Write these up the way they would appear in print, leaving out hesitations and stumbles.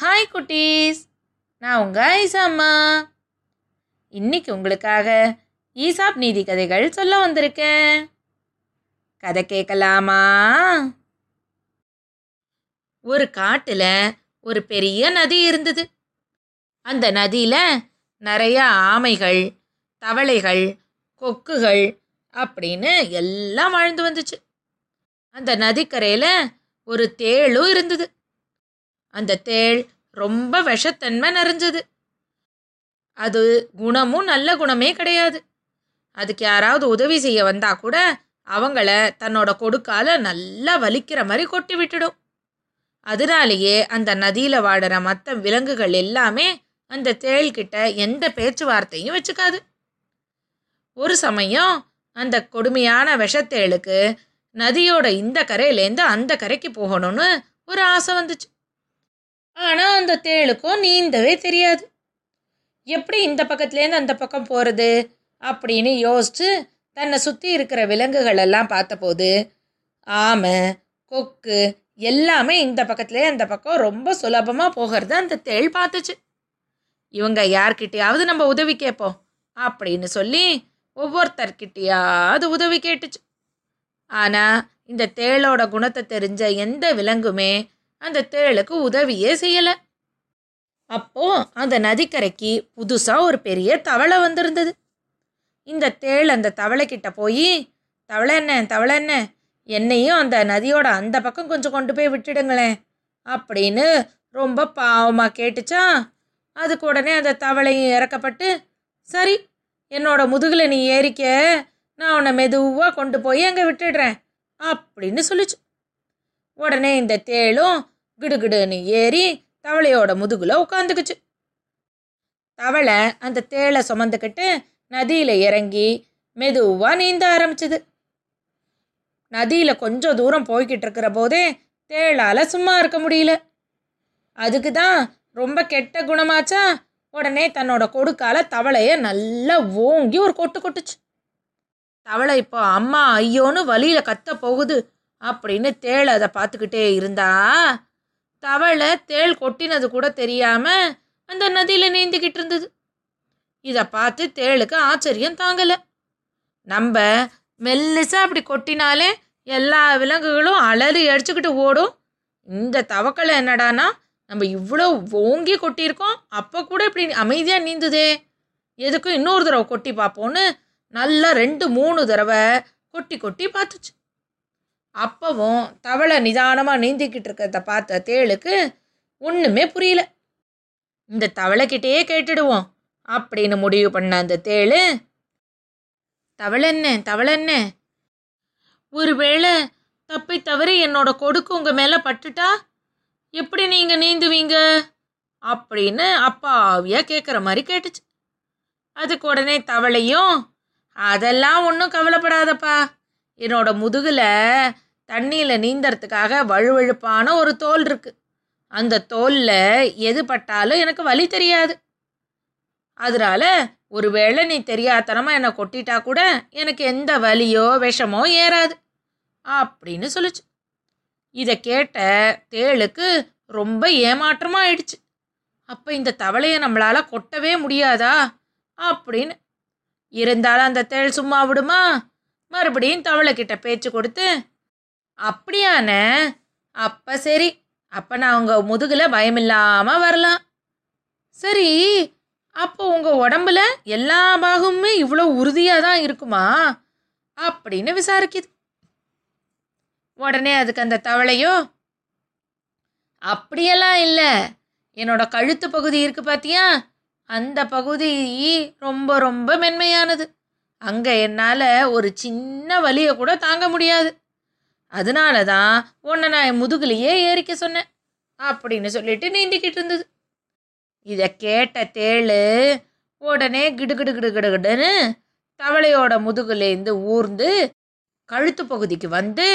Hi குட்டீஸ், நான் உங்கள் ஐசாம்மா. இன்னைக்கு உங்களுக்காக ஈசாப் நீதி கதைகள் சொல்ல வந்திருக்கேன். கதை கேட்கலாமா? ஒரு காட்டில் ஒரு பெரிய நதி இருந்தது. அந்த நதியில் நிறைய ஆமைகள், தவளைகள், கொக்குகள் அப்படின்னு எல்லாம் வாழ்ந்து வந்துச்சு. அந்த நதிக்கரையில் ஒரு தேளும் இருந்தது. அந்த தேள் ரொம்ப விஷத்தன்மை நிறைஞ்சது. அது குணமும் நல்ல குணமே கிடையாது. அதுக்கு யாராவது உதவி செய்ய வந்தா கூட அவங்கள தன்னோட கொடுக்கால நல்லா வலிக்கிற மாதிரி கொட்டி விட்டுடும். அதனாலேயே அந்த நதியில் வாடுற மற்ற விலங்குகள் எல்லாமே அந்த தேள்கிட்ட எந்த பேச்சுவார்த்தையும் வச்சுக்காது. ஒரு சமயம் அந்த கொடுமையான விஷத்தேளுக்கு நதியோட இந்த கரையிலேருந்து அந்த கரைக்கு போகணும்னு ஒரு ஆசை வந்துச்சு. ஆனால் அந்த தேளுக்கும் நீந்தவே தெரியாது. எப்படி இந்த பக்கத்துலேருந்து அந்த பக்கம் போகிறது அப்படின்னு யோசித்து தன்னை சுற்றி இருக்கிற விலங்குகளெல்லாம் பார்த்தபோது ஆமை, கொக்கு எல்லாமே இந்த பக்கத்துலேயே அந்த பக்கம் ரொம்ப சுலபமாக போகிறது அந்த தேள் பார்த்துச்சு. இவங்க யார்கிட்டையாவது நம்ம உதவி கேட்போம் அப்படின்னு சொல்லி ஒவ்வொருத்தர்கிட்டையாவது உதவி கேட்டுச்சு. ஆனால் இந்த தேளோட குணத்தை தெரிஞ்ச எந்த விலங்குமே அந்த தேளுக்கு உதவியே செய்யலை. அப்போது அந்த நதிக்கரைக்கு புதுசாக ஒரு பெரிய தவளை வந்திருந்தது. இந்த தேள் அந்த தவளைக்கிட்ட போய், தவளை என்ன என்னையும் அந்த நதியோட அந்த பக்கம் கொஞ்சம் கொண்டு போய் விட்டுடுங்களேன் அப்படின்னு ரொம்ப பாவமாக கேட்டுச்சா. அதுக்கு உடனே அந்த தவளையும் இறக்கப்பட்டு, சரி என்னோட முதுகில் நீ ஏறிக்க, நான் உன்னை மெதுவாக கொண்டு போய் அங்கே விட்டுடுறேன் அப்படின்னு சொல்லிச்சு. உடனே இந்த தேளும் கிடுகிடுன்னு ஏறி தவளையோட முதுகில் உட்காந்துக்குச்சு. தவளை அந்த தேளை சுமந்துக்கிட்டு நதியில் இறங்கி மெதுவாக நீந்த ஆரம்பிச்சது. நதியில் கொஞ்சம் தூரம் போய்கிட்டு இருக்கிற போதே தேளால் சும்மா இருக்க முடியல. அதுக்கு தான் ரொம்ப கெட்ட குணமாச்சா. உடனே தன்னோட கொடுக்கால தவளையை நல்லா ஓங்கி ஒரு கொட்டு கொட்டுச்சு. தவளை இப்போ அம்மா ஐயோன்னு வலியில் கத்த போகுது அப்படின்னு தேள் அதை பார்த்துக்கிட்டே இருந்தா, தவளை தேள் கொட்டினது கூட தெரியாமல் அந்த நதியில் நீந்திக்கிட்டு இருந்தது. இதை பார்த்து தேளுக்கு ஆச்சரியம் தாங்கலை. நம்ம மெல்லிசா அப்படி கொட்டினாலே எல்லா விலங்குகளும் அலறி அடிச்சுக்கிட்டு ஓடும். இந்த தவக்களை என்னடானா, நம்ம இவ்வளோ ஓங்கி கொட்டியிருக்கோம், அப்போ கூட இப்படி அமைதியாக நீந்துதே, எதுக்கும் இன்னொரு தடவை கொட்டி பார்ப்போன்னு நல்லா 2-3 தடவை கொட்டி கொட்டி பார்த்துச்சு. அப்பவும் தவளை நிதானமாக நீந்திக்கிட்டு இருக்கிறத பார்த்த தேளுக்கு ஒன்றுமே புரியல. இந்த தவளைக்கிட்டேயே கேட்டுடுவோம் அப்படின்னு முடிவு பண்ண அந்த தேள், தவளை என்ன ஒருவேளை தப்பை தவிர என்னோட கொடுக்கு உங்கள் மேலே பட்டுட்டா எப்படி நீங்கள் நீந்துவீங்க அப்படின்னு அப்பாவியாக கேட்குற மாதிரி கேட்டுச்சு. அதுக்கு உடனே தவளையும், அதெல்லாம் ஒன்றும் கவலைப்படாதப்பா, என்னோட முதுகில் தண்ணியில் நீந்தறதுக்காக வழுவழுப்பான ஒரு தோல் இருக்குது, அந்த தோலில் எது பட்டாலும் எனக்கு வலி தெரியாது, அதனால ஒருவேளை நீ தெரியாதனமாக என்னை கொட்டிட்டா கூட எனக்கு எந்த வலியோ விஷமோ ஏறாது அப்படின்னு சொல்லிச்சு. இதை கேட்ட தேளுக்கு ரொம்ப ஏமாற்றமாக ஆயிடுச்சு. அப்போ இந்த தவளையை நம்மளால் கொட்டவே முடியாதா அப்படின்னு இருந்தாலும் அந்த தேள் சும்மா விடுமா? மறுபடியும் தவளைக்கிட்ட பேச்சு கொடுத்து, அப்படியான அப்போ சரி, அப்போ நான் உங்கள் முதுகில் பயமில்லாமல் வரலாம். சரி, அப்போ உங்கள் உடம்புல எல்லா பாகமுமே இவ்வளோ உறுதியாக தான் இருக்குமா அப்படின்னு விசாரிக்குது. உடனே அதுக்கு அந்த தவளையோ, அப்படியெல்லாம் இல்லை, என்னோட கழுத்து பகுதி இருக்குது பார்த்தியா, அந்த பகுதி ரொம்ப ரொம்ப மென்மையானது, அங்கே என்னால் ஒரு சின்ன வலியை கூட தாங்க முடியாது, அதனால தான் உன்னை நான் என் முதுகுலையே ஏறிக்க சொன்னேன் அப்படின்னு சொல்லிட்டு நீந்திக்கிட்டு இருந்தது. இதை கேட்ட தேள் உடனே கிடுகிடுன்னு தவளையோட முதுகுலேருந்து ஊர்ந்து கழுத்து பகுதிக்கு வந்து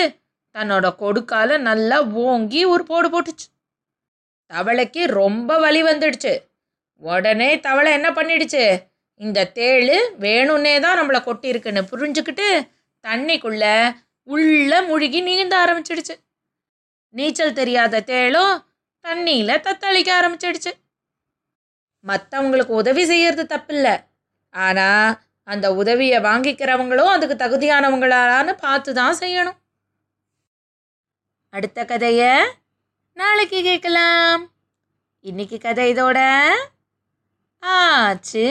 தன்னோட கொடுக்கால நல்லா ஓங்கி ஒரு போடு போட்டுச்சு. தவளைக்கு ரொம்ப வலி வந்துடுச்சு. உடனே தவளை என்ன பண்ணிடுச்சு, இந்த தேள் வேணும்னே தான் நம்மளை கொட்டியிருக்குன்னு புரிஞ்சுக்கிட்டு தண்ணிக்குள்ளே உள்ளே முழுகி நீந்த ஆரம்பிச்சிடுச்சு. நீச்சல் தெரியாத தேளும் தண்ணியில் தத்தளிக்க ஆரம்பிச்சிடுச்சு. மற்றவங்களுக்கு உதவி செய்யறது தப்பில்லை, ஆனால் அந்த உதவியை வாங்கிக்கிறவங்களும் அதுக்கு தகுதியானவங்களான்னு பார்த்து தான் செய்யணும். அடுத்த கதையை நாளைக்கு கேட்கலாம். இன்னைக்கு கதை இதோட ஆச்சு.